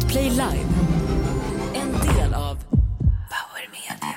Podplay Live. En del av Power Media.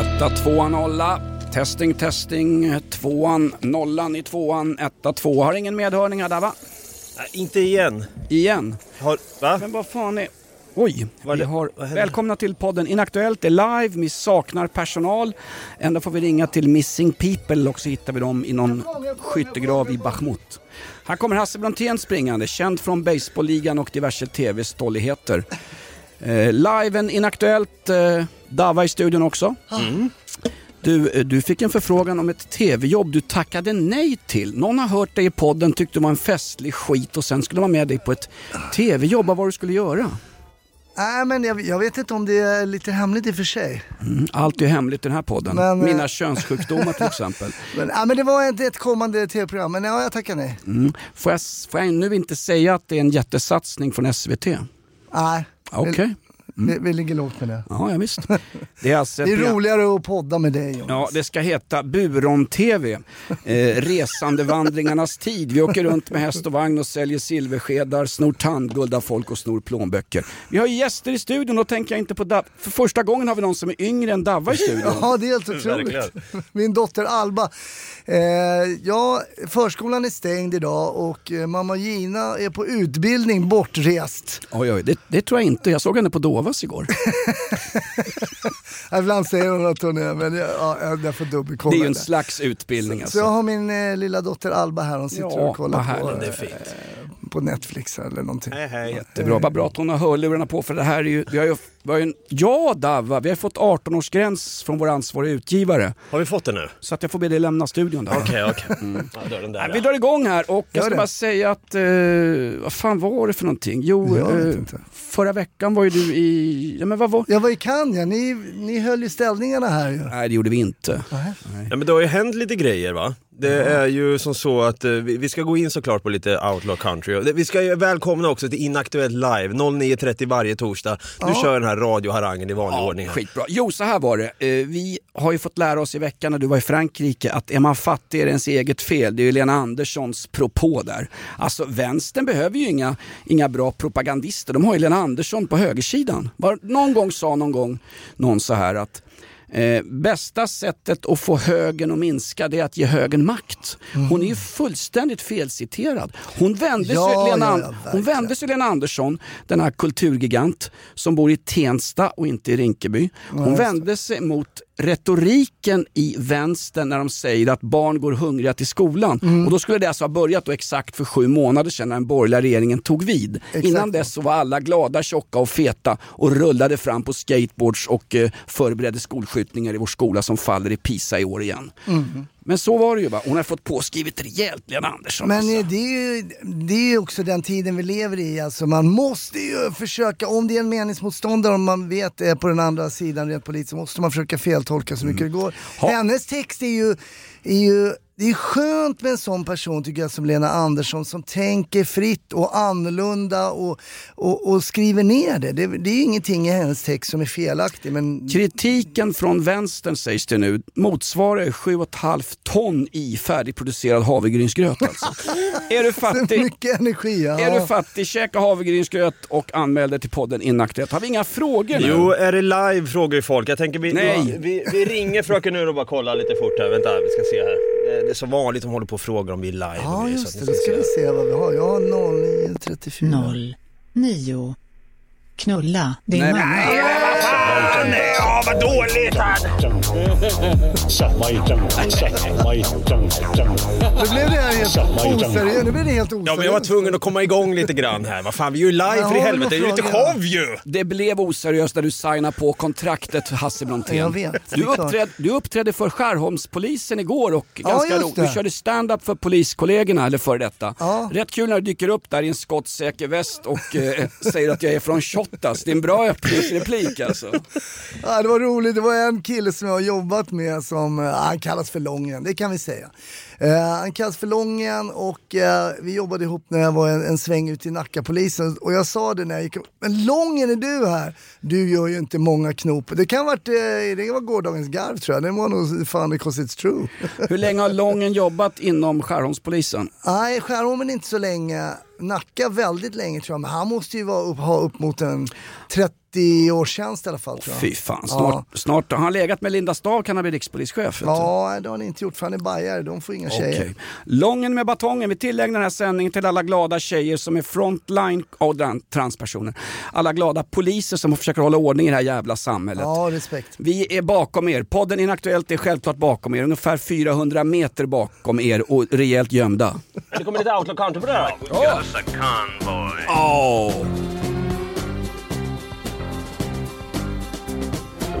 Etta, tvåan, nolla. Testing, testing, tvåan, nollan i tvåan, etta, två. Har ingen medhörning där, va? Nej, inte igen. Igen? Va? Men vad fan är... Oj, vi har... Välkomna till podden Inaktuellt är live, vi saknar personal. Ändå får vi ringa till Missing People och så hittar vi dem i någon skyttegrav i Bachmut. Här kommer Hasse Brontén springande, känd från baseballligan och diverse tv-stolligheter. Liven Inaktuellt, Dava i studion också. Mm. Du fick en förfrågan om ett tv-jobb du tackade nej till. Någon har hört dig i podden, tyckte det var en festlig skit och sen skulle man med dig på ett tv-jobb. Vad du skulle göra? Nej, men jag vet inte om det är lite hemligt i och för sig. Mm, allt är hemligt i den här podden. Men, mina könssjukdomar till exempel. Men, men det var inte ett kommande tv-program, men jag tackar nej. Mm. Får jag nu inte säga att det är en jättesatsning från SVT? Nej. Okej. Okay. Mm. Vi ligger lågt med det. Ja, ja visst. Det är, alltså det är roligare att podda med dig, Jonas. Ja, det ska heta Buron-TV. Resandevandringarnas tid. Vi åker runt med häst och vagn och säljer silverskedar, snor tandguld av folk och snor plånböcker. Vi har gäster i studion och tänker jag inte på för första gången har vi någon som är yngre än Davva i studion. Ja, det är helt otroligt. Min dotter Alba. Förskolan är stängd idag och mamma Gina är på utbildning bortrest. Oj, det tror jag inte. Jag såg henne på Dova igår. Ibland säger hon att hon är, men jag får dubbelkolla. Det är ju en slags utbildning. Så jag har min lilla dotter Alba här, hon sitter och kollar på Netflix eller någonting. Hej. Jättebra, vad bra att hon har hörlurarna på, för det här är ju, vi har fått 18-årsgräns från vår ansvariga utgivare. Har vi fått det nu? Så att jag får be dig lämna studion där. Okej. Mm. Ja, vi drar igång här och jag ska bara säga att vad fan var det för någonting? Jo, förra veckan var ju du i... Ja, men vad var? Jag var i Kanya, ni höll ju ställningarna här ju. Nej, det gjorde vi inte. Nej. Ja, men det har ju hänt lite grejer, va? Det är ju som så att vi ska gå in såklart på lite outlaw country. Vi ska ju välkomna också till Inaktuellt live 09.30 varje torsdag. Du kör den här radioharangen i vanlig ordning. Skitbra. Jo, så här var det. Vi har ju fått lära oss i veckan när du var i Frankrike att är man fattig är det ens eget fel. Det är ju Lena Anderssons propå där. Alltså vänstern behöver ju inga bra propagandister. De har ju Lena Andersson på högersidan. Någon gång sa någon så här att bästa sättet att få högern att minska det är att ge högern makt. Hon är ju fullständigt felciterad. Hon vände sig Lena Andersson, den här kulturgigant som bor i Tensta och inte i Rinkeby. Hon vände sig mot retoriken i vänstern när de säger att barn går hungriga till skolan. Och då skulle det alltså ha börjat då exakt för 7 månader sedan när den borgerliga regeringen tog vid. Exakt. Innan dess så var alla glada, tjocka och feta och rullade fram på skateboards och förberedde skolskjutningar i vår skola som faller i Pisa i år igen. Men så var det ju, va? Hon har fått påskrivet rejält, Lena Andersson. Men alltså, det är också den tiden vi lever i. Alltså, man måste ju försöka, om det är en meningsmotståndare, om man vet det är på den andra sidan rent politiskt, så måste man försöka feltolka så mycket det går. Hennes text är ju det är skönt med en sån person, tycker jag, som Lena Andersson, som tänker fritt och annorlunda och skriver ner det. Det är ingenting i hennes text som är felaktig. Men... Kritiken från vänstern, sägs det nu, motsvarar 7,5 ton i färdigproducerad havregrynsgröt. Alltså. Är du fattig? Mycket energi, ja. Är du fattig, käka havregrynsgröt och anmäl dig till podden Inaktuellt. Har vi inga frågor nu? Jo, är det live, frågar ju folk. Jag tänker vi ringer fröken nu och bara kollar lite fort här. Vänta, vi ska se här. Det är så vanligt att de håller på och frågar om vi är live. Ja, just det. Då ska vi se vad vi har. Jag har 0934. 09. Knulla din mamma. Nej, vad fan! Ja, vad dåligt han! Nu blev det helt oseriöst. Ja, men jag var tvungen att komma igång lite grann här. Vad fan, vi är ju live för helvete. Det är ju lite show ju! Det blev oseriöst när du signade på kontraktet, Hasse Brontén. Jag vet. Du uppträdde för Skärholmspolisen igår och du körde stand-up för poliskollegorna, eller för detta. Ja. Rätt kul när du dyker upp där i en skottsäker väst och säger att jag är från Tjottas. Det är en bra öppningsreplik alltså. Ja, det var roligt. Det var en kille som jag har jobbat med som han kallas för Lången, det kan vi säga. Han kallas för Lången och vi jobbade ihop när jag var en sväng ut i Nackapolisen. Och jag sa det när jag gick, men Lången, är du här? Du gör ju inte många knop. Det kan ha varit, det var gårdagens garv tror jag. Det var nog fan because it's true. Hur länge har Lången jobbat inom Skärholmspolisen? Nej, Skärholmen inte så länge. Nacka väldigt länge tror jag. Men han måste ju vara upp mot en 30-årstjänst i alla fall tror jag. Fy fan, snart har han legat med Linda Stav, kan han bli rikspolischef. Ja, det har han inte gjort för han är bajare, de får inga tjejer. Okay. Lången med batongen, vi tillägnar den här sändningen till alla glada tjejer som är frontline och transpersoner. Alla glada poliser som försöker hålla ordning i det här jävla samhället. Ja, respekt. Vi är bakom er, podden Inaktuellt är självklart bakom er, ungefär 400 meter bakom er och rejält gömda. Det kommer lite Outlook Counter på det här. Oh. A convoy. Oh. It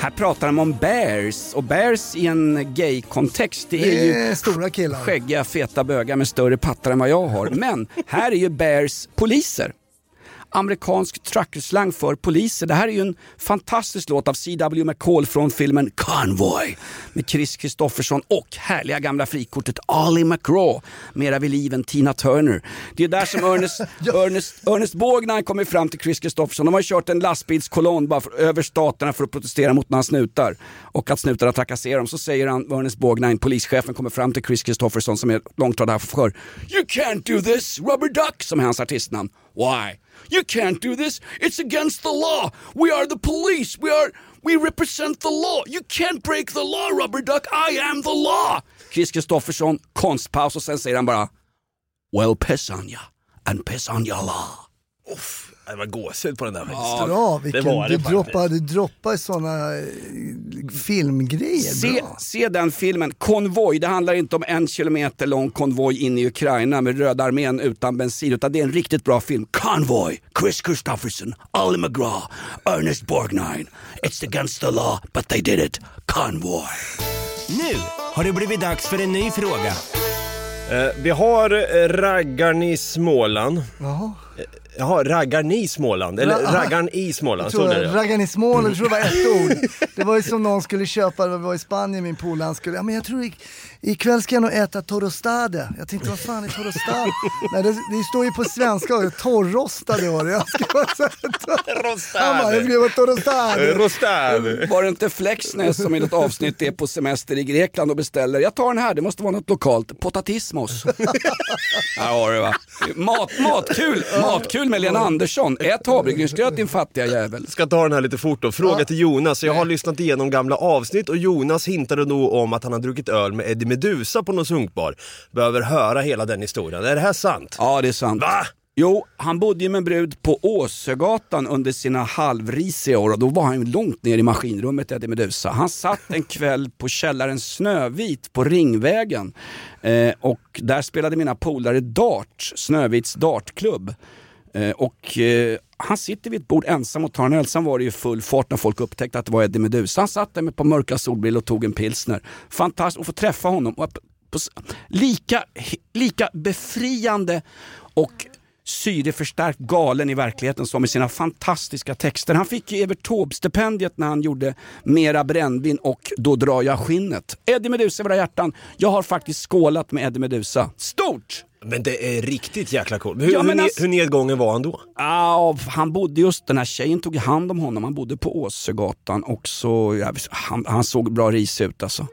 Här pratar de om bears, och bears i en gay-kontext, det är ju stora killar, skäggiga, feta bögar med större pattar än vad jag har. Men här är ju bears poliser. Amerikansk truckerslang för poliser. Det här är ju en fantastisk låt av C.W. McCall från filmen Convoy med Chris Kristofferson och härliga gamla frikortet Olly McGraw, mera vid liv än Tina Turner. Det är där som Ernest Borgnine kommer fram till Chris Kristofferson. De har kört en lastbilskolonn bara över staterna för att protestera mot några snutar och att snutarna trakasserar dem. Så säger han, Ernest Borgnine, polischefen, kommer fram till Chris Kristofferson som är långtradare här för förr. You can't do this, Rubber Duck, som är hans artistnamn. Why? You can't do this. It's against the law. We are the police. We represent the law. You can't break the law, Rubber Duck. I am the law. Chris Kristofferson, konstpaus, och sen säger han bara well, piss on ya. And piss on ya law. Uff. Det var gåshud på den där faktiskt. Ja, vilken, det var du droppar sådana filmgrejer. Se den filmen, Konvoj. Det handlar inte om 1 kilometer lång konvoj in i Ukraina med Röda armén utan bensin, utan det är en riktigt bra film. Konvoj, Chris Kristofferson, Olly McGraw, Ernest Borgnine. It's against the law, but they did it. Konvoj. Nu har det blivit dags för en ny fråga. Vi har raggarn i Småland. Jaha. Jaha, raggarn i Småland. Eller raggarn i Småland. Raggarn i Småland, jag tror det var ett ord. Det var ju som någon skulle köpa, det var i Spanien, min polare skulle, ja men jag tror ikväll ska jag nog äta torrostade. Jag tänkte, vad fan är torrostade? Nej, det står ju på svenska, torrostade var det. Jag ska bara säga torrostade. Jag skrev torrostade. Rostade. Var det inte Flexnäs som i något avsnitt är på semester i Grekland och beställer, jag tar den här, det måste vara något lokalt. Potatismos. Ja, det va. Matkul med Lena Andersson. Ät havregrynsgröt, din fattiga jävel. Ska ta den här lite fort då. Fråga till Jonas. Jag har lyssnat igenom gamla avsnitt och Jonas hintade nog om att han har druckit öl med Eddie Meduza på någon sunkbar. Behöver höra hela den historien. Är det här sant? Ja, det är sant. Va? Jo, han bodde ju med en brud på Åsögatan under sina halvrisiga år och då var han långt ner i maskinrummet, Eddie Meduza. Han satt en kväll på källaren Snövit på Ringvägen och där spelade mina polare dart, Snövits dartklubb. Han sitter vid ett bord ensam och tar en öl. Sen var det ju full fart när folk upptäckte att det var Eddie Meduza. Han satt där med ett par mörka solbrillor och tog en pilsner. Fantastiskt att få träffa honom. Lika befriande och syreförstärkt galen i verkligheten som i sina fantastiska texter. Han fick ju Evert Taube-stipendiet när han gjorde Mera brännvin och Då drar jag skinnet. Eddie Meduza i våra hjärtan. Jag har faktiskt skålat med Eddie Meduza. Stort! Men det är riktigt jäkla coolt. Hur nedgången var han då? Han bodde just, den här tjejen tog hand om honom. Han bodde på Åsögatan och så, han såg bra ris ut alltså.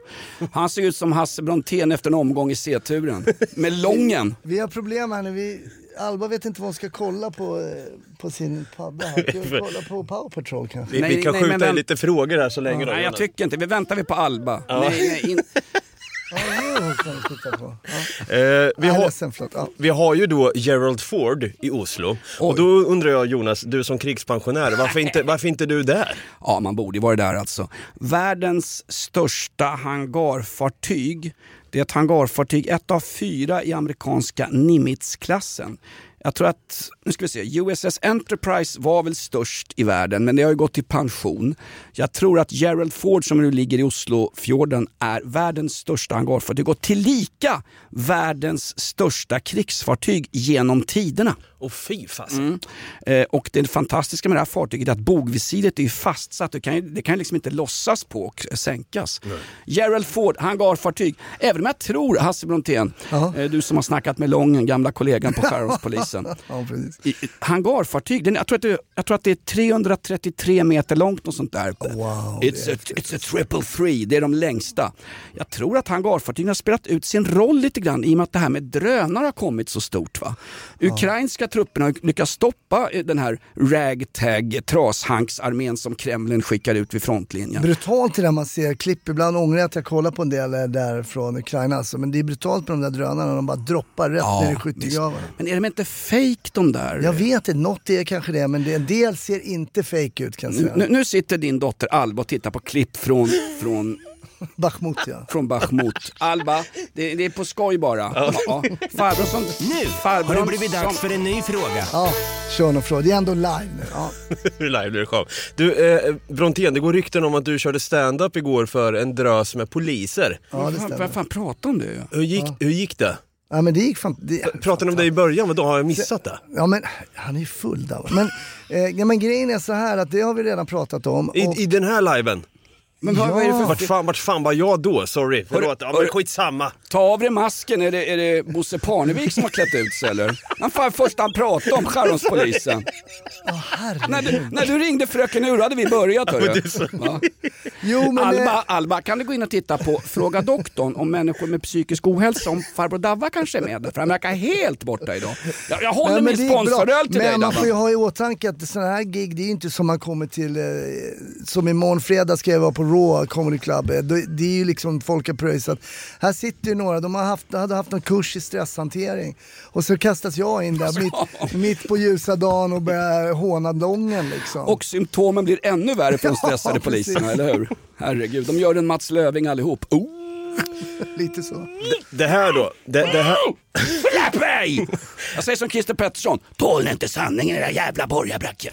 Han såg ut som Hasse Brontén efter en omgång i C-turen. Med Lången. Vi har problem här nu, Alba vet inte vad hon ska kolla på sin padda här. Ska vi kolla på Power Patrol kanske? Vi kan skjuta lite frågor här så länge då. Nej, jag tycker inte, vi väntar på Alba. Ja. Nej. Vi har ju då Gerald Ford i Oslo. Oj. Och då undrar jag, Jonas, du som krigspensionär, varför inte du där? Ja, man borde ju vara där alltså. Världens största hangarfartyg. Det är ett hangarfartyg, ett av 4 i amerikanska Nimitz-klassen. Jag tror att, nu ska vi se, USS Enterprise var väl störst i världen, men det har ju gått i pension. Jag tror att Gerald Ford, som nu ligger i Oslofjorden, är världens största hangarfartyg. Det går tillika världens största krigsfartyg genom tiderna. Och fy fasen. Och det fantastiska med det här fartyget är att bogvisiret är fastsatt. Det kan liksom inte lossas på och sänkas. Nej. Gerald Ford, hangarfartyg. Även om jag tror, Hasse Brontén, du som har snackat med Lången, gamla kollegan på Skärgårdspolisen. Ja, hangarfartyg, jag tror att det är 333 meter långt och sånt där. Wow, it's a 333, det är de längsta. Jag tror att hangarfartygen har spelat ut sin roll lite grann i och med att det här med drönare har kommit så stort, va? Ukrainska trupperna lyckas stoppa den här ragtag trashanksarmén som Kremlin skickar ut vid frontlinjen. Brutalt till det man ser klipp, ibland ångrar jag att jag kollar på en del där från Ukraina alltså, men det är brutalt med de där drönarna, de bara droppar rätt ner i skyttegravar. Men är de inte fake de där? Jag vet inte, något är kanske det, men en del ser inte fake ut kan jag säga. Nu sitter din dotter Alba och tittar på klipp från Bachmut, ja. Från Bachmut. Alba, det är på skoj bara. Ja. Farbrorson, nu har det blivit dags för en ny fråga. Ja, kör någon fråga. Det är ändå live nu. Ja. Live blir det själv. Du, Brontén, det går rykten om att du körde stand-up igår för en drös med poliser. Ja, det stämmer. Vad fan pratar om det? Hur gick det? Ja, men det gick pratade om det i början, men då har jag missat det. Ja, men han är ju full där. Men grejen är så här att det har vi redan pratat om. I den här liven? Men vad är det för... Vart fan var jag då? Sorry, förlåt. Ja, men skitsamma. Ta av dig masken, är det Bosse Parnevik som har klätt ut sig, eller? Han fan först han pratade om Skärgårdspolisen. När du ringde fröken Ur hade vi börjat, hörru. Ja. Alba, kan du gå in och titta på Fråga doktorn om människor med psykisk ohälsa, om farbror Davva kanske är med? För han verkar helt borta idag. Jag håller min sponsoröl till dig, Davva. Men man får ju ha i åtanke att sådana här gig, det är ju inte som man kommer till... som imorgon fredag ska jag vara på Raw Comedy Club. Det är ju liksom folk har pröjsat. Här sitter ju några, de hade haft en kurs i stresshantering. Och så kastas jag in där mitt på ljusa dagen och börjar håna Lången liksom. Och symptomen blir ännu värre för de stressade poliserna, eller hur? Herregud, de gör en Mats Löfving allihop. Oh! Lite så. Det här då. Det här... Släpp mig! Jag säger som Christer Pettersson. Tål inte sanningen, era jävla borgarbrackor.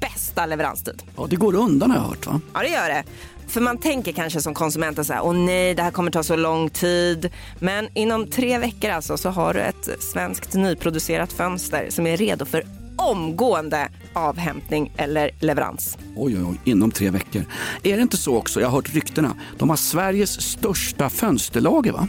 bästa leveranstid. Ja, det går undan har jag hört, va? Ja, det gör det. För man tänker kanske som konsument så här, åh nej, det här kommer ta så lång tid. Men inom 3 veckor alltså så har du ett svenskt nyproducerat fönster som är redo för omgående avhämtning eller leverans. Oj, inom 3 veckor. Är det inte så också? Jag har hört ryktena. De har Sveriges största fönsterlager, va?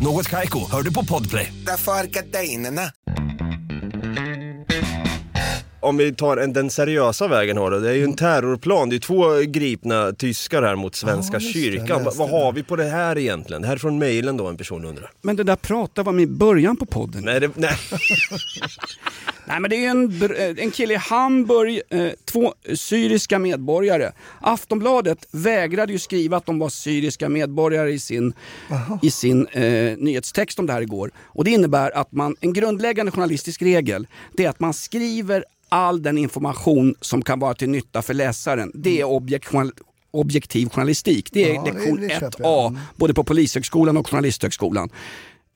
Något Kaiko, hör du på Podplay. Därför är gardinerna. om vi tar den seriösa vägen här då, det är ju en terrorplan. Det är två gripna tyskar här mot Svenska kyrkan. Vad har vi på det här egentligen? Det här är från mejlen då, en person undrar. Men det där pratade om i början på podden. Nej. Nej, men det är en kille i Hamburg, två syriska medborgare. Aftonbladet vägrade ju skriva att de var syriska medborgare i sin nyhetstext om det här igår. Och det innebär att en grundläggande journalistisk regel, det är att man skriver all den information som kan vara till nytta för läsaren. Det är objektiv journalistik. Det är lektion 1A, både på Polishögskolan och Journalisthögskolan.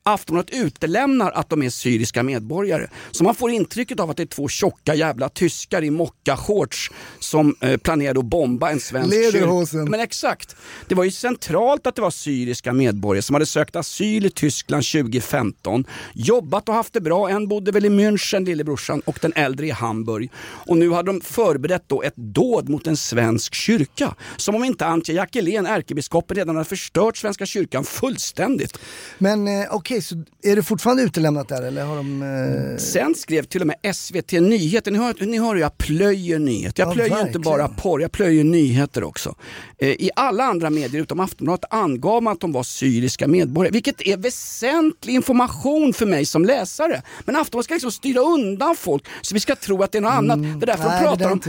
Aftonbladet utelämnar att de är syriska medborgare. Så man får intrycket av att det är två tjocka jävla tyskar i mocka-shorts som planerade att bomba en svensk kyrka. Men exakt. Det var ju centralt att det var syriska medborgare som hade sökt asyl i Tyskland 2015. Jobbat och haft det bra. En bodde väl i München, lillebrorsan, och den äldre i Hamburg. Och nu hade de förberett då ett dåd mot en svensk kyrka. Som om inte Antje Jackelén, ärkebiskopen, redan hade förstört Svenska kyrkan fullständigt. Men okej, så är det fortfarande utelämnat där, eller har de... Sen skrev till och med SVT Nyheter. Ni hör jag plöjer nyheter. Jag plöjer inte bara porr, jag plöjer nyheter också. I alla andra medier utom Aftonbladet angav man att de var syriska medborgare, vilket är väsentlig information för mig som läsare. Men Aftonbladet ska liksom styra undan folk så vi ska tro att det är något annat. Det är därför de pratar om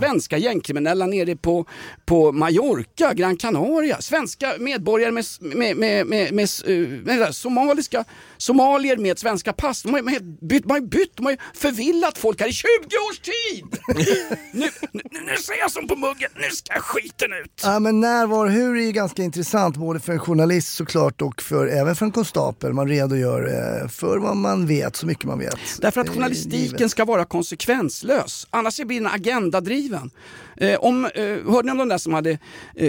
svenska gängkriminella nere på Mallorca, Gran Canaria. Svenska medborgare med somalier med svenska pass. Man har ju bytt, förvillat folk här i 20 års tid. Nu ser jag som på muggen, nu ska skiten ut. Ja, men när, var, hur är ju ganska intressant både för en journalist såklart och även för en konstapel. Man redogör för vad man vet, så mycket man vet. Därför att journalistiken ska vara konsekvenslös. Annars blir den agendadriven. Hörde ni om de där som hade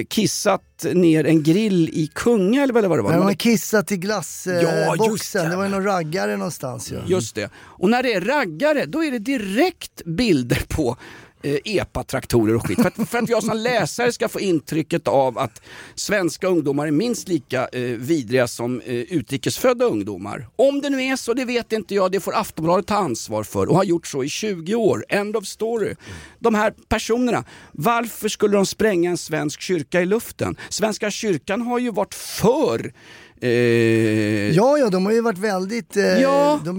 kissat ner en grill i Kunga eller vad det var? Men de har kissat i glassboxen. Det var ju någon raggare någonstans. Ja. Just det. Och när det är raggare, då är det direkt bilder på EPA-traktorer och skit. För att jag som läsare ska få intrycket av att svenska ungdomar är minst lika vidriga som utrikesfödda ungdomar. Om det nu är så, det vet inte jag. Det får Aftonbladet ta ansvar för och har gjort så i 20 år. End of story. De här personerna, varför skulle de spränga en svensk kyrka i luften? Svenska kyrkan har ju varit för... de har ju varit väldigt de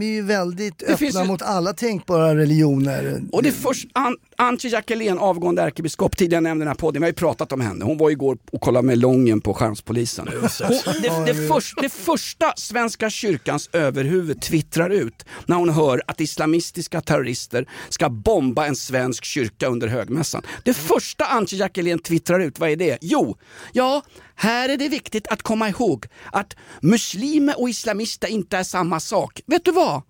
är ju väldigt öppna mot alla tänkbara religioner. Och det först Antje Jackelén, avgående ärkebiskop, tidigare nämnde den här podden, vi har ju pratat om henne. Hon var igår och kollade med Lången på Skärmspolisen. Det första Svenska kyrkans överhuvud twittrar ut när hon hör att islamistiska terrorister ska bomba en svensk kyrka under högmässan. Det första Antje Jackelén twittrar ut, vad är det? Jo, här är det viktigt att komma ihåg att muslimer och islamister inte är samma sak. Vet du vad?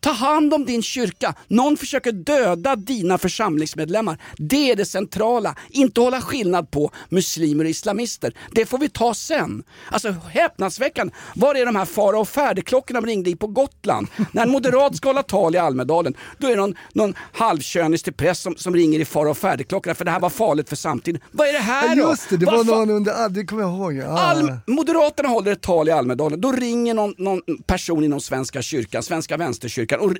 Ta hand om din kyrka. Någon försöker döda dina församlingsmedlemmar. Det är det centrala. Inte hålla skillnad på muslimer och islamister. Det får vi ta sen. Alltså häpnadsveckan. Var är de här fara- och färdeklockorna de ringde i på Gotland? När en moderat ska hålla tal i Almedalen, då är det någon halvkönis till press som ringer i fara- och färdeklockorna. För det här var farligt för samtiden. Vad är det här då? Ja, just det, det var någon under... Det kommer jag ihåg. Moderaterna håller ett tal i Almedalen. Då ringer någon person inom Svenska kyrkan, Svenska vänsterkyrkan, och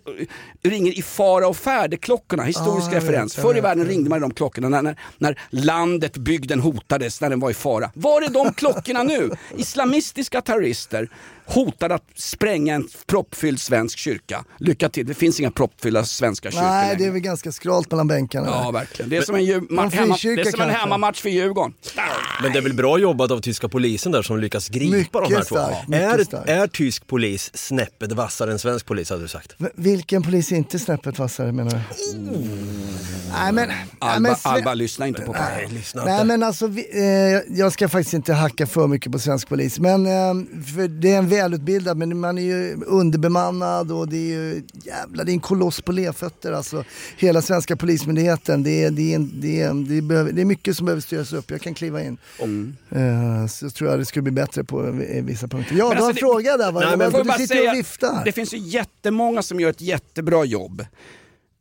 ringer i fara- och färdeklockorna. Historisk referens. Förr i världen ringde man i de klockorna när landet, bygden hotades, när den var i fara. Var är de klockorna nu? Islamistiska terrorister hotade att spränga en proppfylld svensk kyrka. Lycka till, det finns inga proppfyllda svenska kyrkor. Nej, längre. Det är väl ganska skralt mellan bänkarna. Ja, verkligen. Det är som en hemmamatch för Djurgården. Men det är väl bra jobbat av tyska polisen där som lyckas gripa de här två. Är tysk polis snäppet vassare än svensk polis, hade du sagt? Vilken polis är inte snäppet vassare, menar du? Alba, lyssna inte på mig. Jag ska faktiskt inte hacka för mycket på svensk polis, men för det är en välutbildad, men man är ju underbemannad och det är ju det är en koloss på levfötter, alltså hela svenska polismyndigheten, det är mycket som behöver styras upp. Jag kan kliva in. Så tror jag det skulle bli bättre på vissa punkter. Ja, du har en fråga där, vad du sitter och viftar. Det finns ju jättemånga som gör ett jättebra jobb.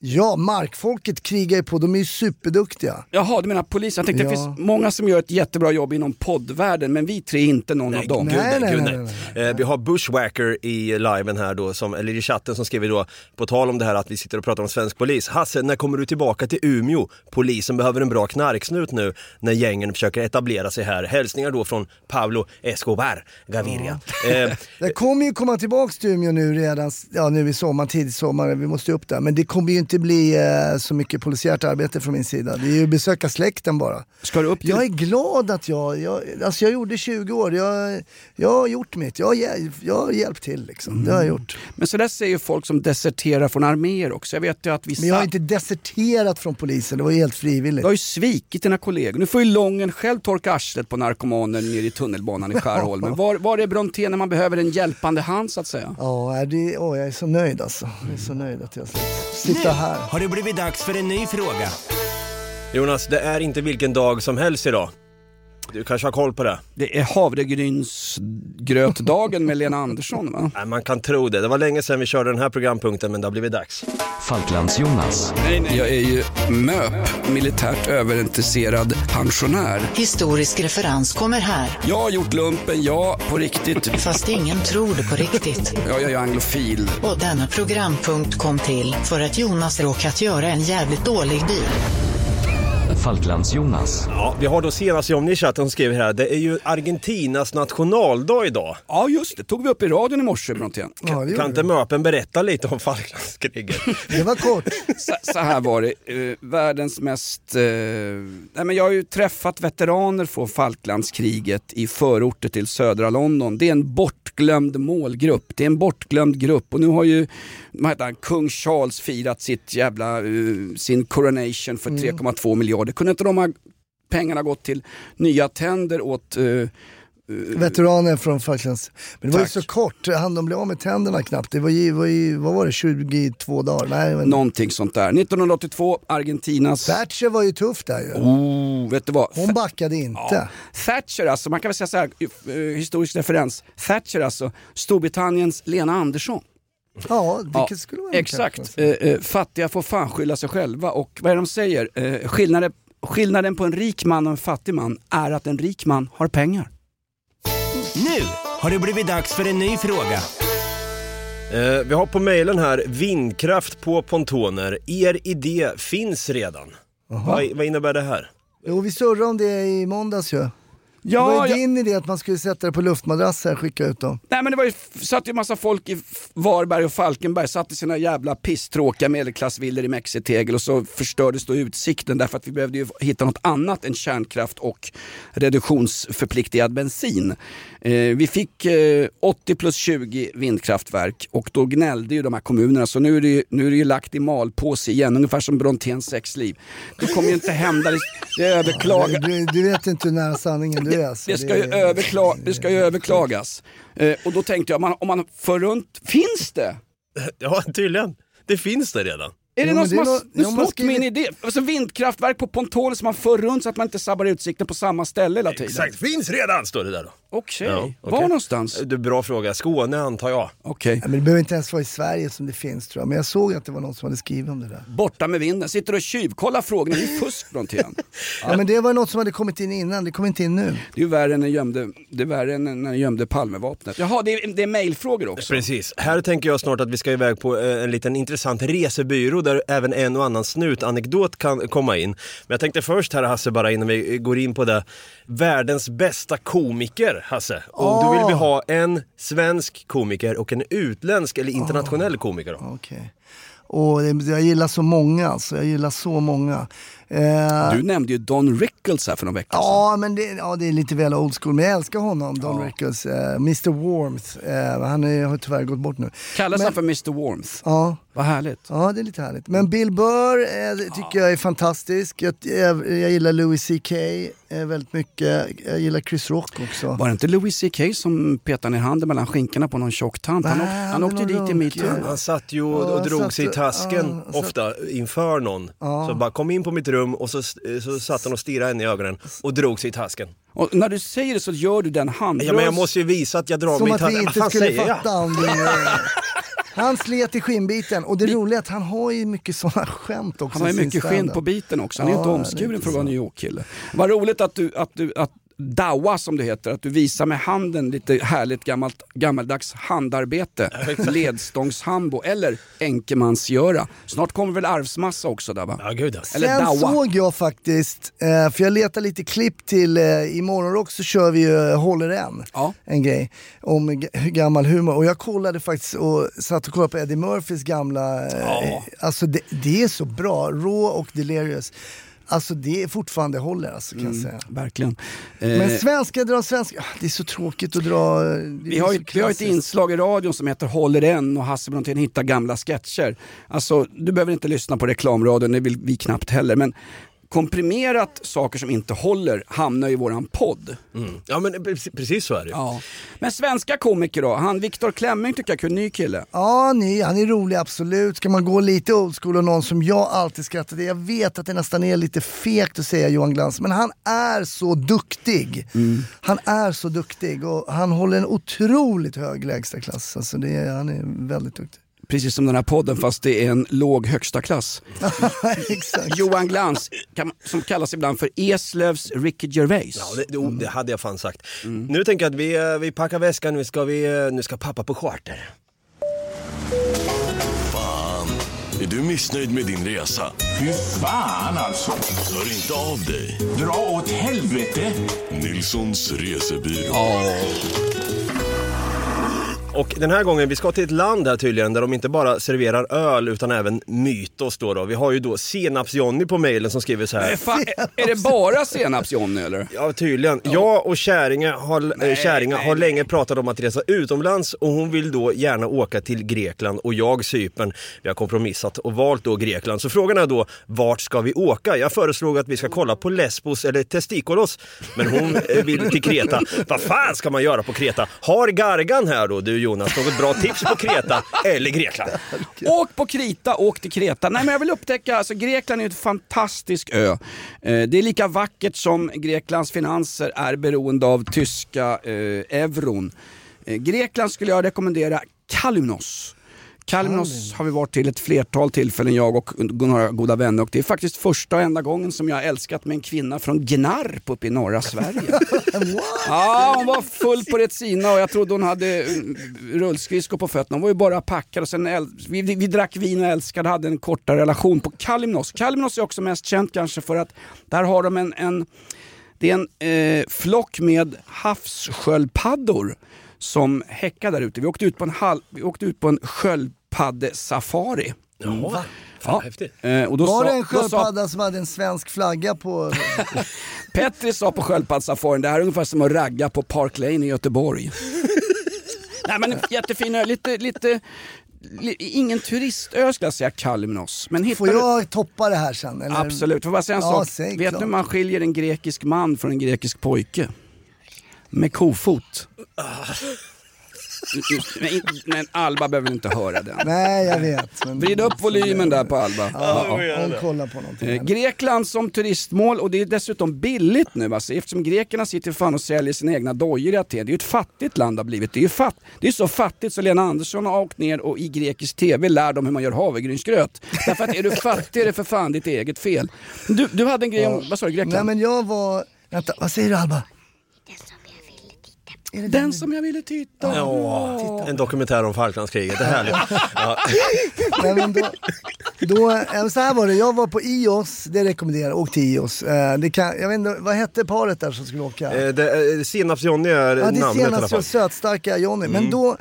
Ja, markfolket krigar ju på, de är ju superduktiga. Jaha, du menar polisen. Jag tänkte att det finns många som gör ett jättebra jobb inom poddvärlden, men vi tre är inte någon av dem. Nej. Vi har Bushwhacker i liven här då, som, eller i chatten, som skriver då på tal om det här att vi sitter och pratar om svensk polis. Hasse, när kommer du tillbaka till Umeå? Polisen behöver en bra knarksnut nu när gängen försöker etablera sig här. Hälsningar då från Pablo Escobar Gaviria. Det kommer ju komma tillbaka till Umeå nu redan, ja, nu i sommar, tidig sommar, vi måste upp där, men det kommer ju inte bli så mycket polisiärt arbete från min sida. Det är ju besöka släkten bara. Ska du upp till... Jag är glad att jag gjorde 20 år. Jag har gjort mitt. Jag har hjälpt till liksom. Det har jag gjort. Men så där säger ju folk som deserterar från arméer också. Jag vet ju att vissa... Men jag har inte deserterat från polisen. Det var ju helt frivilligt. Du har ju svikit dina kollegor. Nu får ju Lången själv torka arslet på narkomanen nere i tunnelbanan i Skärholmen. Var är Brontén när man behöver en hjälpande hand så att säga? Ja, jag är så nöjd alltså. Jag är så nöjd att jag sitter här. Har det blivit dags för en ny fråga? Jonas, det är inte vilken dag som helst idag. Du kanske har koll på det. Det är havregrynsgrötdagen med Lena Andersson, va? Nej, man kan tro det. Det var länge sedan vi körde den här programpunkten, men det har blivit dags. Falklands Jonas. Nej, jag är ju MÖP, militärt överintresserad pensionär. Historisk referens kommer här. Jag har gjort lumpen, ja, på riktigt. Fast ingen tror det på riktigt. Ja, jag är anglofil. Och denna programpunkt kom till för att Jonas råkat göra en jävligt dålig bil. Falklands Jonas. Ja, vi har då senast i chatten som skriver här. Det är ju Argentinas nationaldag idag. Ja, just det. Tog vi upp i radion i morse, Brontén. Kan inte Möpen berätta lite om Falklandskriget? Det var kort. Så här var det. Världens mest... Nej, men jag har ju träffat veteraner från Falklandskriget i förorter till södra London. Det är en bortglömd målgrupp. Det är en bortglömd grupp. Och nu har ju kung Charles firat sitt jävla, sin coronation för 3,2 miljarder. Det kunde inte de här pengarna gått till nya tänder åt... veteraner från Falklands. Men det var ju så kort, de blev av med tänderna knappt. Det var ju, vad var det, 22 dagar? Nej, men... Någonting sånt där. 1982, Argentinas... Thatcher var ju tuff där ju. Vet du vad? Hon backade inte. Ja. Thatcher alltså, man kan väl säga så här, historisk referens. Thatcher alltså, Storbritanniens Lena Andersson. Ja, vilket skulle vara exakt. Fattiga får fan skylla sig själva. Och vad är de säger? Skillnaden på en rik man och en fattig man är att en rik man har pengar. Nu har det blivit dags för en ny fråga. Vi har på mejlen här vindkraft på pontoner. Er idé finns redan. Vad innebär det här? Jo, vi surrade om det i måndags ju. Ja, det var ju din idé att man skulle sätta det på luftmadrasser och skicka ut dem. Nej, men det var ju, satt ju massa folk i Varberg och Falkenberg, satt i sina jävla pisstråkiga medelklassvillor i Mexitekel, och så förstördes då utsikten därför att vi behövde ju hitta något annat än kärnkraft och reduktionsförpliktigad bensin. Vi fick 80 plus 20 vindkraftverk, och då gnällde ju de här kommunerna, så nu är det ju lagt i malpåse igen, ungefär som Brontén sexliv. Det kommer ju inte hända, det är överklagat. Du vet inte när sanningen är. Det ska ju överklagas. Och då tänkte jag, om man för runt... Finns det? Ja, tydligen. Det finns det redan. Är det någon som har snott min idé? Alltså vindkraftverk på pontoner som man för runt så att man inte sabbar utsikten på samma ställe hela tiden. Exakt, finns redan, står det där då. Okej. Var någonstans? Det är bra fråga. Skåne antar jag. Okej. Ja, men det behöver inte ens vara i Sverige som det finns, tror jag. Men jag såg att det var någon som hade skrivit om det där. Borta med vinden. Sitter och tjuvkollar frågorna. Det är fusk från tiden. Ja, men det var något som hade kommit in innan. Det kom inte in nu. Det är värre än när jag gömde Palmevapnet. Jaha, det är mejlfrågor också. Precis. Här tänker jag snart att vi ska iväg på en liten intressant resebyrå där även en och annan snutanekdot kan komma in. Men jag tänkte först här, Hasse, bara innan vi går in på det. Världens bästa komiker. Hasse, om du vill vi ha en svensk komiker och en utländsk eller internationell komiker då? Okej. Och jag gillar så många, alltså. Jag gillar så många. Du nämnde ju Don Rickles här för någon vecka sedan. Ja, men det är lite väl old school. Men jag älskar honom, Don Rickles. Mr. Warmth. Han har tyvärr gått bort nu. Kallas han för Mr. Warmth? Ja. Vad härligt. Ja, det är lite härligt. Men Bill Burr tycker jag är fantastisk. Jag gillar Louis C.K. väldigt mycket. Jag gillar Chris Rock också. Var det inte Louis C.K. som petade ner handen mellan skinkorna på någon tjock tant? Han åkte dit i mitt rum. Han satt ju och drog sig i tasken ofta inför någon. Ja. Så bara kom in på mitt rum. Och så satt han och stirrade henne i ögonen och drog sig i tasken. Och när du säger det så gör du den handrörelsen. Ja, men jag måste ju visa att jag drar mig i tasken. Som att vi inte skulle fatta om det. Han slet i skinnbiten. Och det roliga är att han har ju mycket sådana skämt också. Han har ju mycket skinn på biten också. Han är inte omskuren för att vara New York-kille. Vad roligt att du Dawa, som det heter, att du visar med handen lite härligt gammaldags handarbete, ledstångshambo eller enkemansgöra. Snart kommer väl arvsmassa också där, va? Ja, gud. Eller sen Dawa. Såg jag faktiskt, för jag letar lite klipp till i morgon också, så kör vi ju Håller än, ja, en grej om gammal humor, och jag kollade faktiskt och satt och kollade på Eddie Murphys gamla, ja, alltså det är så bra, rå och delirious. Alltså det är fortfarande håller, alltså, kan jag säga. Verkligen. Men svenska drar svenska. Det är så tråkigt att dra. Vi har ett inslag i radion som heter Håller än, och Hasse Brontén hittar gamla sketcher. Alltså du behöver inte lyssna på reklamradion, det vill vi knappt heller, men komprimerat saker som inte håller hamnar i våran podd. Mm. Ja, men precis så är det. Ja. Men svenska komiker då? Han Viktor Klemming tycker jag är en ny kille. Ja, han är rolig, absolut. Ska man gå lite old school, och någon som jag alltid skrattar till. Jag vet att det nästan är lite fegt att säga Johan Glans, men han är så duktig. Mm. Han är så duktig, och han håller en otroligt hög lägsta klass. Alltså han är väldigt duktig. Precis som den här podden, fast det är en låg högsta klass. Exakt. Johan Glans, som kallas ibland för Eslövs Ricky Gervais. Ja, det hade jag fan sagt. Mm. Nu tänker jag att vi packar väskan, nu ska pappa på charter. Fan, är du missnöjd med din resa? Fy fan alltså. Hör inte av dig. Dra åt helvete. Nilssons resebyrå. Och den här gången, vi ska till ett land här tydligen där de inte bara serverar öl utan även mytos då. Vi har ju då Senaps-Johnny på mejlen som skriver så här. Är det bara Senaps-Johnny eller? Ja, tydligen. Ja. Jag och Käringa har länge pratat om att resa utomlands, och hon vill då gärna åka till Grekland, och jag Cypern. Vi har kompromissat och valt då Grekland. Så frågan är då, vart ska vi åka? Jag föreslog att vi ska kolla på Lesbos eller Testikolos, men hon vill till Kreta. Vad fan ska man göra på Kreta? Har Gargan här då, du Jonas, något bra tips på Kreta eller Grekland? Åk på Kreta, åk till Kreta. Nej, men jag vill upptäcka, alltså Grekland är en fantastisk ö. Det är lika vackert som Greklands finanser är beroende av tyska euron. Grekland skulle jag rekommendera Kalymnos. Kalymnos har vi varit till ett flertal tillfällen, jag och några goda vänner, och det är faktiskt första och enda gången som jag har älskat med en kvinna från Gnarp uppe i norra Sverige. Ja, hon var full på Retsina, och jag trodde hon hade rullskridskor på fötterna. Hon var ju bara packad, och sen vi drack vin och älskade, hade en korta relation på Kalymnos. Kalymnos är också mest känt kanske för att där har de en flock med havssköldpaddor som häckade där ute. Vi åkte ut på en sköldpaddesafari. Ja, fan, häftigt. Och då var det en sköldpadda som hade en svensk flagga på? Petri sa på sköldpaddesafarin, det här är ungefär som att ragga på Park Lane i Göteborg. Nej, men jättefin, lite ingen turistö ska jag säga, Kalymnos. Men får jag toppa det här sen? Eller? Absolut, får bara säga en sak. Säg, vet du, man skiljer en grekisk man från en grekisk pojke med kofot. Men Alba behöver inte höra den. Nej, jag vet. Men vrid upp volymen där på Alba. Hon kollar på någonting. Grekland som turistmål, och det är dessutom billigt nu, alltså, eftersom grekerna sitter fan och säljer sina egna dojor i Aten. Det är ju ett fattigt land har blivit. Det är så fattigt så Lena Andersson har åkt ner och i grekisk tv lär dem hur man gör havregrynsgröt. Därför att är du fattig är det för fan ditt eget fel. Du hade en grej om, vad sa du, Grekland? Nej, men jag var... Vänta, vad säger du, Alba? Den som jag ville titta. Ja, en dokumentär om Falklandskriget, det är härligt. Ja. Nej, men då så här var det, jag var på Ios, det rekommenderar, åk till Ios. Jag vet inte, vad hette paret där som skulle åka? Senaps-Johnny är namnet i alla fall. Ja, det är sötstarka Johnny, men då...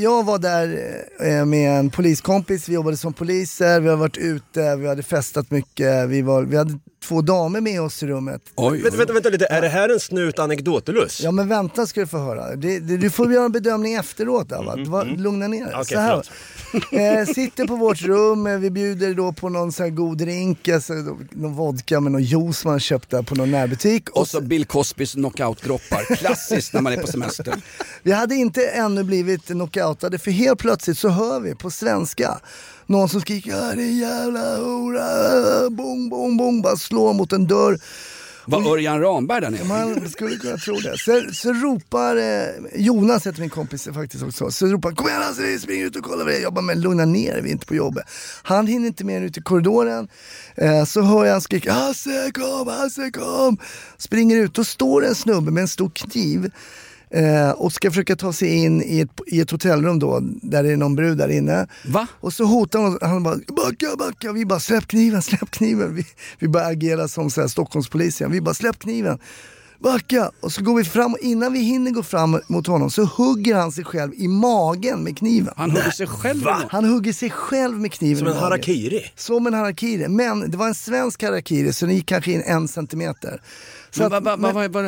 Jag var där med en poliskompis, vi jobbade som poliser, vi har varit ute, vi hade festat mycket, vi hade 2 damer med oss i rummet. Oj. Vänta lite, är det här en snutanekdotelus? Ja, men vänta ska du få höra. Du får göra en bedömning efteråt där, va? Lugna ner dig. Okay, så här. Sitter på vårt rum, vi bjuder då på någon så här god drink, alltså, någon vodka med någon juice man köpte på någon närbutik. Och så Bill Cosbys knockout-droppar, klassiskt när man är på semester. Vi hade inte ännu blivit knockoutade, för helt plötsligt så hör vi på svenska någon som skriker, det är jävla hora, bong, bong, bong, bara slår mot en dörr. Var Örjan Ramberg där nere? Man skulle kunna tro det. Så ropar Jonas, heter min kompis faktiskt också. Så ropar, kom igen Hasse, spring ut och kolla vad det är. Jag bara, men lugna ner, vi är inte på jobbet. Han hinner inte mer ut i korridoren. Så hör jag han skrika, Hasse kom, Hasse kom. Springer ut och står en snubbe med en stor kniv. Och ska försöka ta sig in i ett hotellrum då, där det är någon brud där inne. Va? Och så hotar hon, han bara, backa, vi bara, släpp kniven. Vi bara agera som så här Stockholmspolisen, vi bara, släpp kniven, backa. Och så går vi fram, och innan vi hinner gå fram mot honom så hugger han sig själv i magen med kniven. Han hugger sig själv? Va? Han hugger sig själv med kniven. Som en harakiri? Som en harakiri, men det var en svensk harakiri så den gick kanske in 1 centimeter. Vadå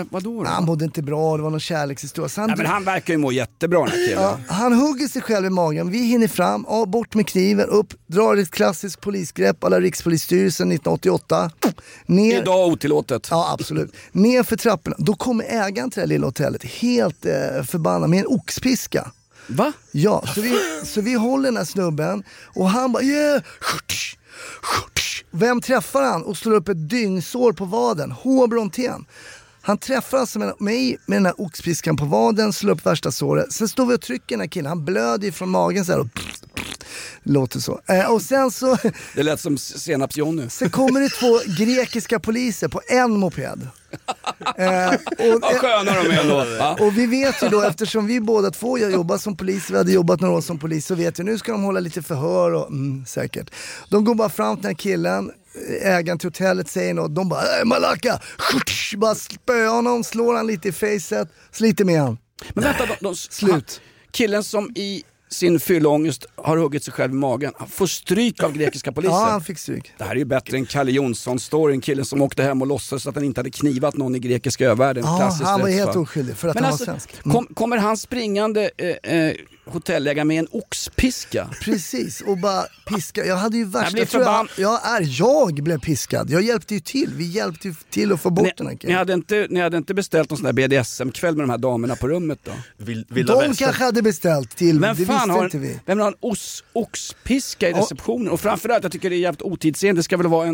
då? Han mådde inte bra, det var någon kärlekshistoria. Men han verkar ju må jättebra. Ja, han hugger sig själv i magen, vi hinner fram, bort med kniven, upp, drar ett klassiskt polisgrepp alla Rikspolisstyrelsen 1988. Ner, idag otillåtet. Ja, absolut. Ner för trapporna, då kommer ägaren till det lilla hotellet helt förbannad med en oxpiska. Va? Ja, så vi håller den här snubben och han bara, yeah! Vem träffar han och slår upp ett dyngsår på vaden? H. Brontén. Han träffar alltså mig med den här oxpiskan på vaden, slår upp värsta såret. Sen står vi och trycker den här killen. Han blöder från magen så här och låter så. Och sen så... Det lät som senapsjon nu. Sen kommer det 2 grekiska poliser på en moped. Vad sköna de är då. Och vi vet ju då, eftersom vi båda två, jag jobbar som polis, vi hade jobbat några år som polis, så vet vi, nu ska de hålla lite förhör och säkert. De går bara fram till den här killen, ägaren till hotellet säger något, de bara, malaka, bara spöar honom, slår han lite i facet, sliter med han. Men vänta, slut. Killen som i sin fyllångest har huggit sig själv i magen. Han får stryk av grekiska polisen. Ja, han fick stryk. Det här är ju bättre än Kalle Jonsson-story. En killen som åkte hem och låtsades att han inte hade knivat någon i grekiska övärlden. Ja, han var helt oskyldig för att han var svensk. Kommer han springande hotellägare med en oxpiska? Precis, och bara piska. Jag hade ju värsta... Jag blev piskad. Jag hjälpte ju till. Vi hjälpte ju till att få bort den här killen. Ni hade inte beställt någon sån där BDSM-kväll med de här damerna på rummet då? De kanske hade beställt till... Vem har en oxpiska i receptionen? Och framförallt, jag tycker det är jävligt otidsenligt. Det ska väl vara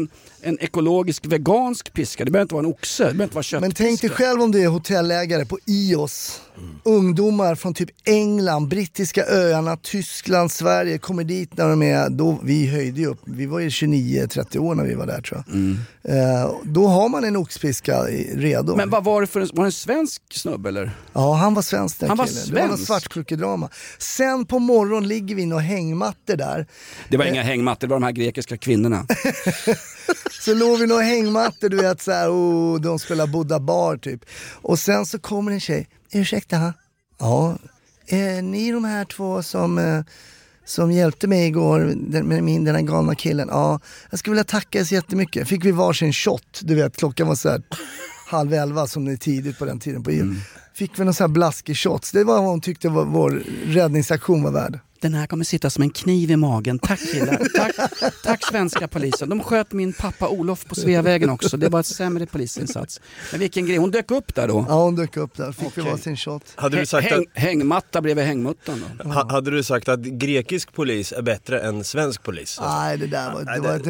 en ekologisk, vegansk piska. Det behöver inte vara en oxe, det behöver inte vara köttpiska. Men tänk dig själv om det är hotellägare på Ios. Ungdomar från typ England, brittiska öarna, Tyskland, Sverige kommer dit när de är... Då, vi höjde ju upp. Vi var ju 29-30 år när vi var där, tror jag. Då har man en oxpiska redo. Men vad var det för... Var det en svensk snubb, eller? Ja, han var svensk. Han var svensk. Det var en svartsjukedrama. Sen på morgon ligger vi in och hängmatter där. Det var inga hängmatter, det var de här grekiska kvinnorna. Så låg vi in och hängmatter, du vet så här, de spelar Buddha bar typ. Och sen så kommer en tjej, ursäkta, ja, ni de här två som hjälpte mig igår med den här galna killen, ja, jag skulle vilja tacka er så jättemycket. Fick vi varsin shot, du vet, klockan var så här 10:30 som det är tidigt på den tiden på EU. Fick vi någon sån här blaskig shots. Det var vad hon tyckte vår räddningsaktion var värd. Den här kommer sitta som en kniv i magen. Tack killar. Tack svenska polisen. De sköt min pappa Olof på Sveavägen också. Det var ett sämre polisinsats. Men vilken grej. Hon dök upp där då. Ja, hon dök upp där. Fick vi varsin shot. Hade du sagt att... Hängmatta bredvid hängmuttan då. Hade du sagt att grekisk polis är bättre än svensk polis? Nej, det där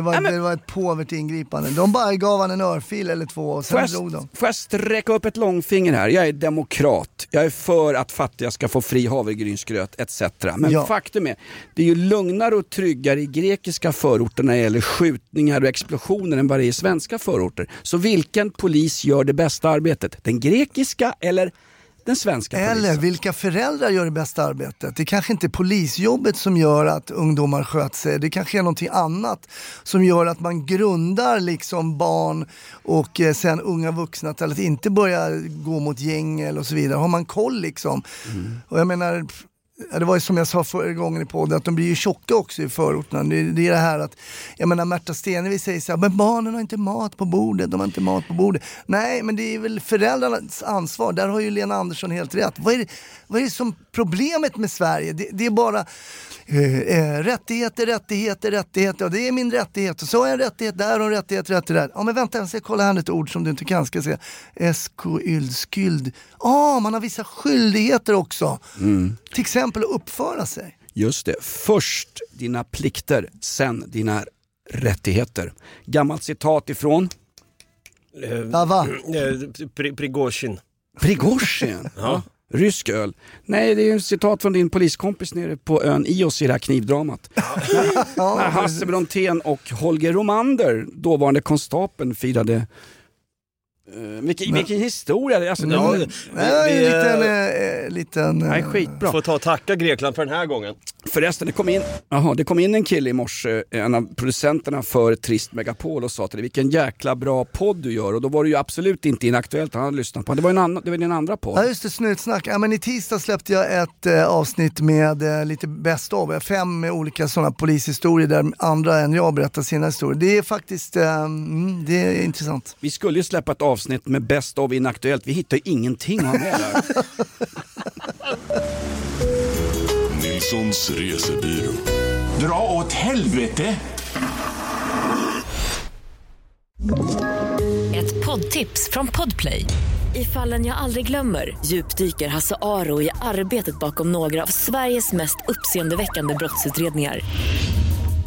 var... Det var ett påvert ingripande. De bara gav han en örfil eller 2 och sen drog de. Får jag sträcka upp ett långfinger här? Jag är demokrat. Jag är för att fattiga ska få fri havregrynsgröt etc. Men faktum är, det är ju lugnare och tryggare i grekiska förorter när det gäller skjutningar och explosioner än vad det är i svenska förorter. Så vilken polis gör det bästa arbetet? Den grekiska eller den svenska polisen? Eller vilka föräldrar gör det bästa arbetet? Det kanske inte är polisjobbet som gör att ungdomar sköter sig. Det kanske är någonting annat som gör att man grundar liksom barn och sen unga vuxna till att inte börja gå mot gäng eller och så vidare. Har man koll liksom? Och jag menar... Det var ju som jag sa förra gången i podden att de blir ju tjocka också i förorten. Det är det här att, jag menar, Märta Stenevi säger så här, men barnen har inte mat på bordet, de har inte mat på bordet. Nej, men det är väl föräldrarnas ansvar. Där har ju Lena Andersson helt rätt. Vad är det som problemet med Sverige? Det är bara rättigheter. Och det är min rättighet. Och så är en rättighet där och en rättighet där. Ja, men vänta, jag ska kolla här ett ord som du inte kan ska säga. Skyld. Man har vissa skyldigheter också. Till exempel att uppföra sig. Just det. Först dina plikter, sen dina rättigheter. Gammalt citat ifrån Tava? Prigozjin? Ja. Rysk öl. Nej, det är ju en citat från din poliskompis nere på ön Ios i det här knivdramat. När Hasse Brontén och Holger Romander, dåvarande konstapeln, firade... Vilken historia. Alltså, ja, en liten skitbra. Får tacka Grekland för den här gången. Förresten, det kom in en kille i morse, en av producenterna för Trist Megapol, och sa till dig, vilken jäkla bra podd du gör. Och då var det ju absolut inte Inaktuellt han hade lyssnat på. Det var din andra podd. Ja, just det, Snutsnack. Ja, men i tisdag släppte jag ett avsnitt med lite bäst av 5 olika sådana polishistorier där andra än jag berättar sina historier. Det är faktiskt det är intressant. Vi skulle ju släppa ett avsnitt med bäst av Inaktuellt. Vi hittar ingenting av det där. Nilssons resebyrå. Dra åt helvete! Ett poddtips från Podplay. I Fallen jag aldrig glömmer djupdyker Hasse Aro i arbetet bakom några av Sveriges mest uppseendeväckande brottsutredningar.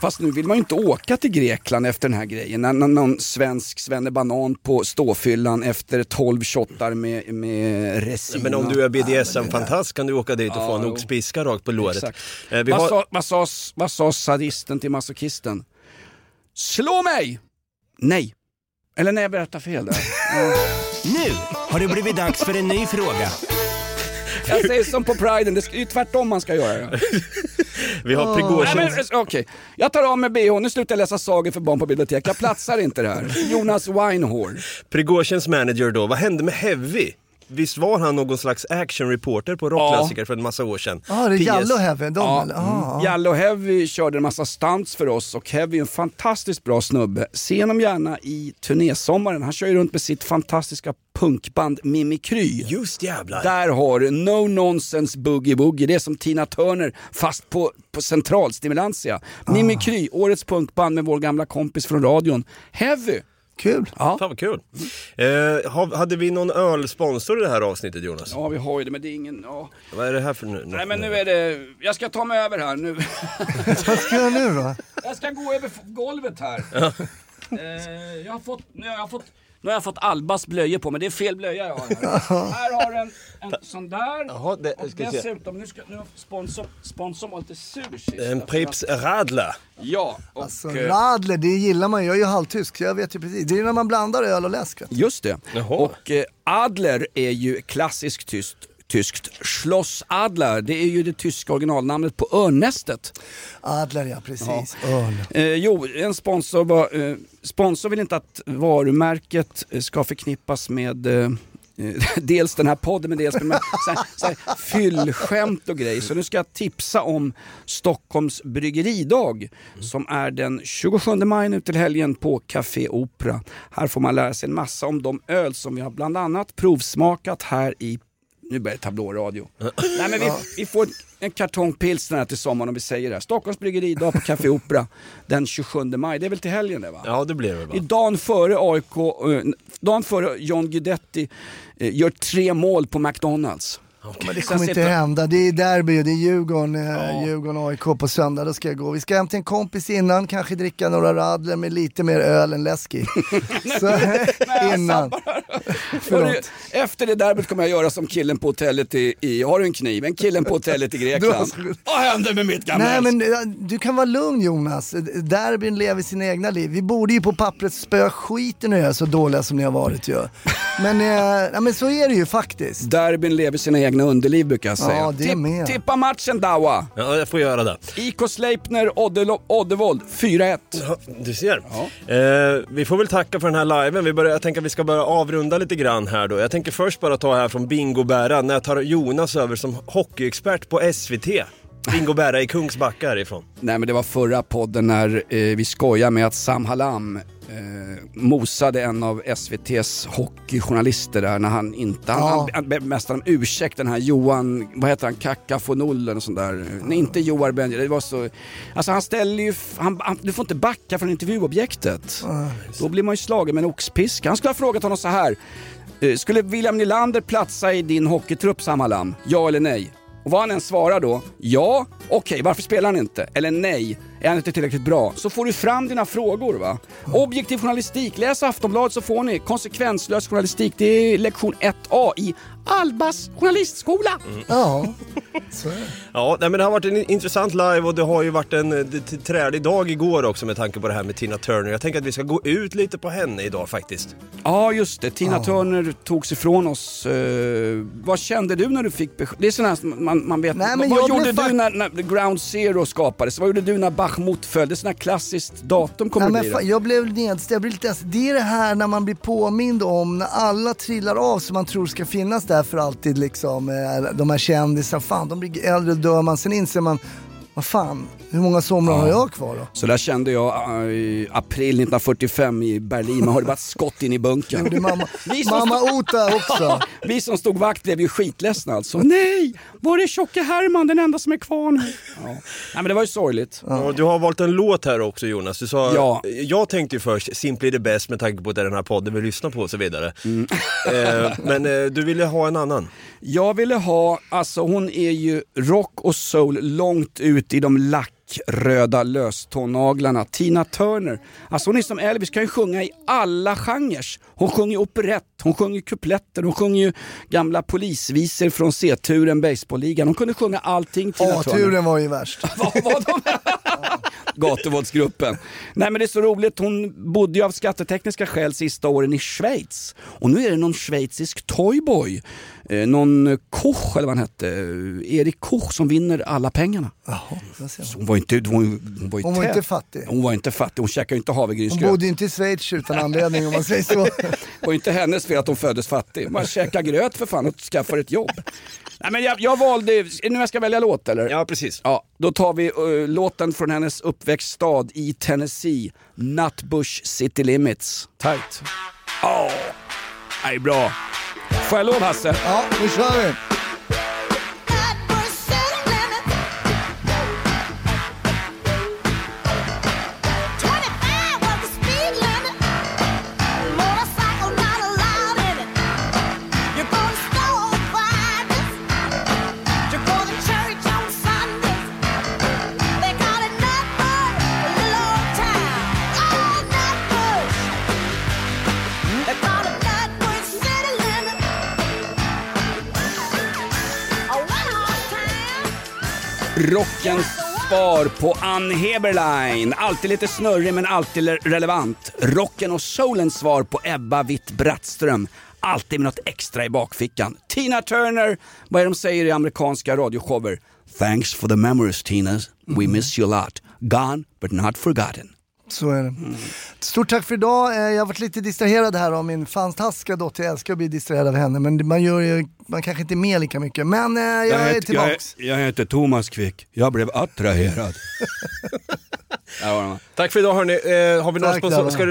Fast nu vill man ju inte åka till Grekland efter den här grejen. När någon svensk svennebanan på ståfyllan efter 12 shottar med resina. Men om du är BDSM-fantast kan du åka dit och få en oxpiska rakt på låret. Vad sa sadisten till masochisten? Slå mig! Nej. Eller när jag berättar fel där. Nu har det blivit dags för en ny fråga. Jag säger som på Priden, det är ju tvärtom man ska göra. Vi har Prigozjin. Okej. Jag tar av med BH, nu slutar jag läsa sagor för barn på bibliotek. Jag platsar inte det här. Jonas Weinhorn. Prigozjins manager då, vad hände med Heavy? Visst var han någon slags action reporter på rockklassiker för en massa år sedan. Ja, det är Yellow Heavy. Yellow Heavy körde en massa stunts för oss. Och Heavy är en fantastiskt bra snubbe. Se honom gärna i turnésommaren. Han kör ju runt med sitt fantastiska punkband Mimikry. Just jävlar. Där har du No Nonsense Boogie Boogie. Det är som Tina Turner fast på centralstimulansia. Mimikry, årets punkband med vår gamla kompis från radion Heavy. Kul. Ja. Fan vad kul. Hade vi någon ölsponsor i det här avsnittet, Jonas? Ja, vi har ju det, men det är ingen... Ja. Vad är det här för nu? Nej, men nu är det... Jag ska ta mig över här nu. Vad ska jag nu då? Jag ska gå över golvet här. Ja. Nu har jag fått Albas blöjor på, men det är fel blöja jag har här. Här har en sån där. Jaha, det, och dessutom, nu har sponsor var lite sur. En Prips Radler. Ja. Och, alltså, Radler, det gillar man. Jag är ju halvtysk, jag vet ju precis. Det är när man blandar öl och läsk. Just det. Jaha. Och Adler är ju klassiskt tyskt. Schloss Adler, det är ju det tyska originalnamnet på örnnästet. Adler, ja, precis. Ja. En sponsor var... Sponsor vill inte att varumärket ska förknippas med dels den här podden, men dels med så här, fyllskämt och grejer. Så nu ska jag tipsa om Stockholms bryggeridag som är den 27 maj nu till helgen på Café Opera. Här får man lära sig en massa om de öl som vi har bland annat provsmakat här i... Nu börjar det tablåradio. Nej, men vi får en kartong pilsner till sommaren om vi säger det här. Stockholms bryggeridag på Café Opera den 27 maj. Det är väl till helgen det, va? Ja, det blir det va. I dagen före John Guidetti gör 3 mål på McDonalds. Okay. Men det kommer inte hända. Det är derby, det är Djurgården AIK på söndag. Då ska jag gå. Vi ska hem till en kompis innan. Kanske dricka några Radler med lite mer öl än läskig. Så, innan. Efter det derbyt kommer jag göra som killen på hotellet i har du en kniv? En killen på hotellet i Grekland. Vad hände med mitt gamla? Nej, men du kan vara lugn, Jonas. Derbyn lever sina egna liv. Vi borde ju på pappret spöa skiten och göra så dåliga som ni har varit. Ja. Men så är det ju faktiskt. Derbyn lever sina egna underliv brukar jag säga. Ja, tippa matchen, Dawa. Ja, jag får göra det. IK Sleipner Oddevold 4-1. Ja, du ser. Ja. Vi får väl tacka för den här liven. Jag tänker att vi ska börja avrunda lite grann här då. Jag tänker först bara ta här från Bingo Bära när jag tar Jonas över som hockeyexpert på SVT. Bingo Bära i Kungsbacka härifrån. Nej, men det var förra podden när vi skojade med att Sam Hallam mosade en av SVT:s hockeyjournalister där när han inte han mästade om ursäkt, den här Johan, vad heter han, Kakafonullen och sånt där. Nej, inte Joar Benjer, det var så, alltså han ställer ju du får inte backa från intervjuobjektet. Då blir man ju slagen med en oxpisk. Han skulle ha frågat honom så här: skulle William Nylander platsa i din hockeytrupp, Samalam? Ja eller nej? Och vad han än svarar då, ja, okej, varför spelar han inte? Eller nej, är han inte tillräckligt bra? Så får du fram dina frågor, va? Objektiv journalistik, läs Aftonbladet så får ni konsekvenslös journalistik. Det är lektion 1A i Albas journalistskola. Mm. Ja, så är det. Ja, men det har varit en intressant live och det har ju varit en trälig dag igår också med tanke på det här med Tina Turner. Jag tänker att vi ska gå ut lite på henne idag faktiskt. Ja, just det. Tina Turner togs ifrån oss. Vad kände du när du fick besked? Det är sån här man vet. Nej, men vad gjorde du när Ground Zero skapades? Vad gjorde du när Bachmut föll? Det är sån här klassiskt datum kommer det bli. Jag blev nedstämd. Det är det här när man blir påmind om när alla trillar av som man tror ska finnas där för alltid liksom, de här kändisarna, fan, de blir äldre, dör man, sen inser man, vad fan, hur många somrar har jag kvar då? Så där kände jag i april 1945 i Berlin. Man hörde bara skott in i bunkern. Mamma Ota också. Vi som stod vakt blev ju skitledsna alltså. Nej, var det tjocka Herman den enda som är kvar nu? Ja. Nej, men det var ju sorgligt. Ja, du har valt en låt här också, Jonas. Du sa, jag tänkte ju först Simply the Best med tanke på att den här podden vi lyssnar på och så vidare. Mm. Men du ville ha en annan. Jag ville ha, alltså hon är ju rock och soul långt ut i de lackröda löstonaglarna. Tina Turner, alltså hon är som Elvis, kan ju sjunga i alla genres. Hon sjunger operett, hon sjunger kupletter, hon sjunger ju gamla polisviser från C-turen, baseballligan. Hon kunde sjunga allting. A-turen var ju värst. Vad de gatuvåldsgruppen. Nej, men det är så roligt. Hon bodde ju av skattetekniska skäl sista åren i Schweiz. Och nu är det någon schweizisk toyboy. Någon Koch eller vad han hette. Erik Koch som vinner alla pengarna. Jaha, hon var inte fattig. Hon var inte fattig. Hon käkade ju inte havregrynsgröt. Hon bodde inte i Schweiz utan anledning om man säger så. Och inte hennes fel att hon föddes fattig. Man käkar gröt för fan och skaffar ett jobb. Nej, men jag valde, nu jag ska välja låt eller? Ja, precis. Ja, då tar vi låten från hennes uppväxtstad i Tennessee, Nutbush City Limits. Tight. Åh, det är bra. Får jag lov, Hasse? Ja, nu kör vi. Rockens svar på Ann Heberlein. Alltid lite snurrig men alltid relevant. Rocken och soulens svar på Ebba Witt-Brattström. Alltid med något extra i bakfickan. Tina Turner, vad är det de säger i amerikanska radioshower? Thanks for the memories, Tina. We miss you a lot. Gone but not forgotten. Så är det. Stort tack för idag. Jag har varit lite distraherad här av min fantastiska dotter. Jag älskar att bli distraherad av henne. Men man kanske inte är med lika mycket. Men jag är tillbaks. Jag heter Thomas Quick. Jag blev attraherad. Tack för idag, hörni.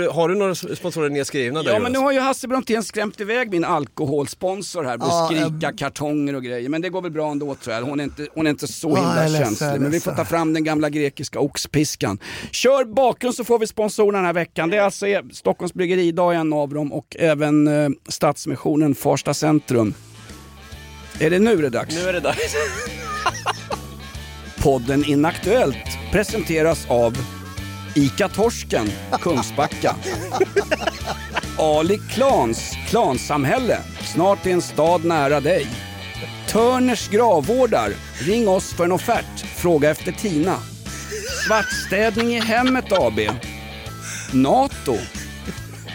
Har du några sponsorer nedskrivna där? Ja, men nu har ju Hasse Brontén skrämt iväg min alkoholsponsor här. Skrika kartonger och grejer. Men det går väl bra ändå, tror jag. Hon är inte så himla känslig. Men vi får ta fram den gamla grekiska oxpiskan. Kör bakgrund så får vi sponsorerna den här veckan. Det är alltså Stockholms Bryggeri idag, en av dem. Och även Stadsmissionen, Farsta Centrum. Är det nu det är dags? Nu är det dags. Podden Inaktuellt presenteras av Ica Torsken, Kungsbacka. Ali Klans, Klansamhälle. Snart är en stad nära dig. Törners gravvårdar. Ring oss för en offert. Fråga efter Tina. Svartstädning i hemmet AB. NATO.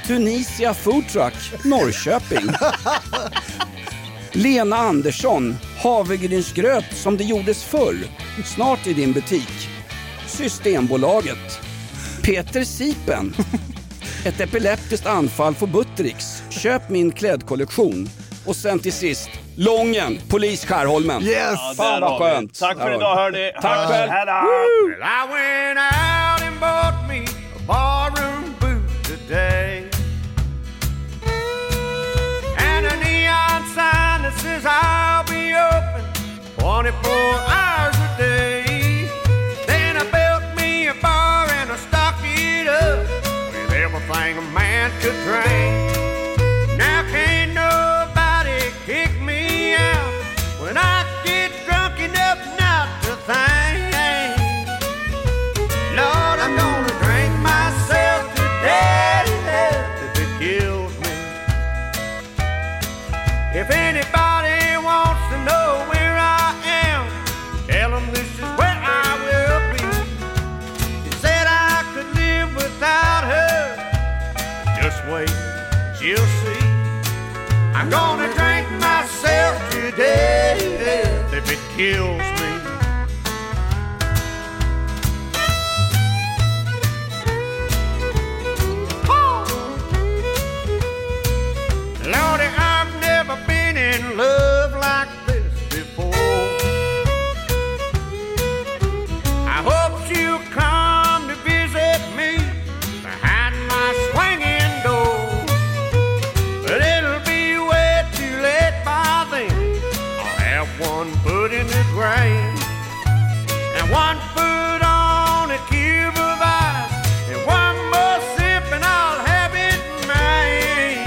Tunisia Foodtruck, Norrköping. Lena Andersson, havregrynsgröt som det gjordes förr. Snart i din butik. Systembolaget. Peter Sipen. Ett epileptiskt anfall för Buttericks. Köp min klädkollektion. Och sen till sist, Lången, polis Skärholmen. Yes! Fan vad skönt. Tack för idag, hörni. Tack själv. I went out and bought me a barroom boot today. everything a man could drink. Now can't nobody kick me out when I get drunk enough not to think. Lord, I'm gonna drink myself to death if it kills me. If anybody wants to know where I am, tell them this is where I will be. You said I could live without her. Just wait, she'll see. I'm gonna drink myself to death if it kills me. Woo! Lordy, I've never been in love like this before. I hope she'll come to visit me behind my swinging door. But it'll be way too late by then. I'll have one foot in the grave and one foot on a cube of ice, and one more sip and I'll have it made.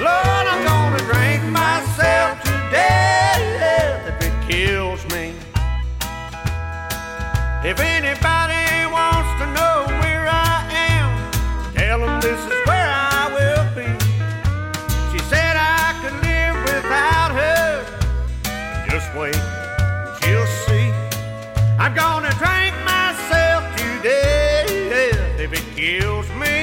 Lord, I'm gonna drink myself to death if it kills me. If anybody wants to know where I am, tell them this is where I will be. She said I could live without her. Just wait, she'll see. I'm gonna drink myself to death if it kills me.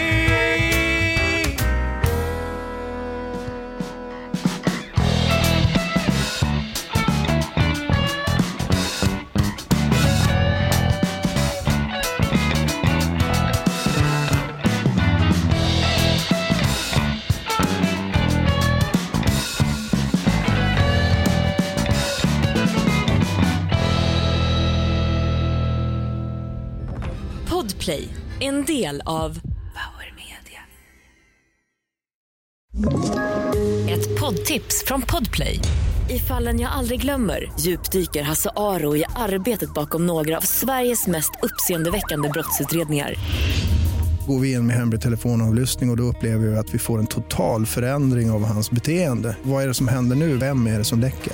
Podplay, en del av Power Media. Ett poddtips från Podplay. I Fallen jag aldrig glömmer djupdyker Hasse Aro i arbetet bakom några av Sveriges mest uppseendeväckande brottsutredningar. Går vi in med hemlig telefonavlyssning och då upplever vi att vi får en total förändring av hans beteende. Vad är det som händer nu? Vem är det som läcker?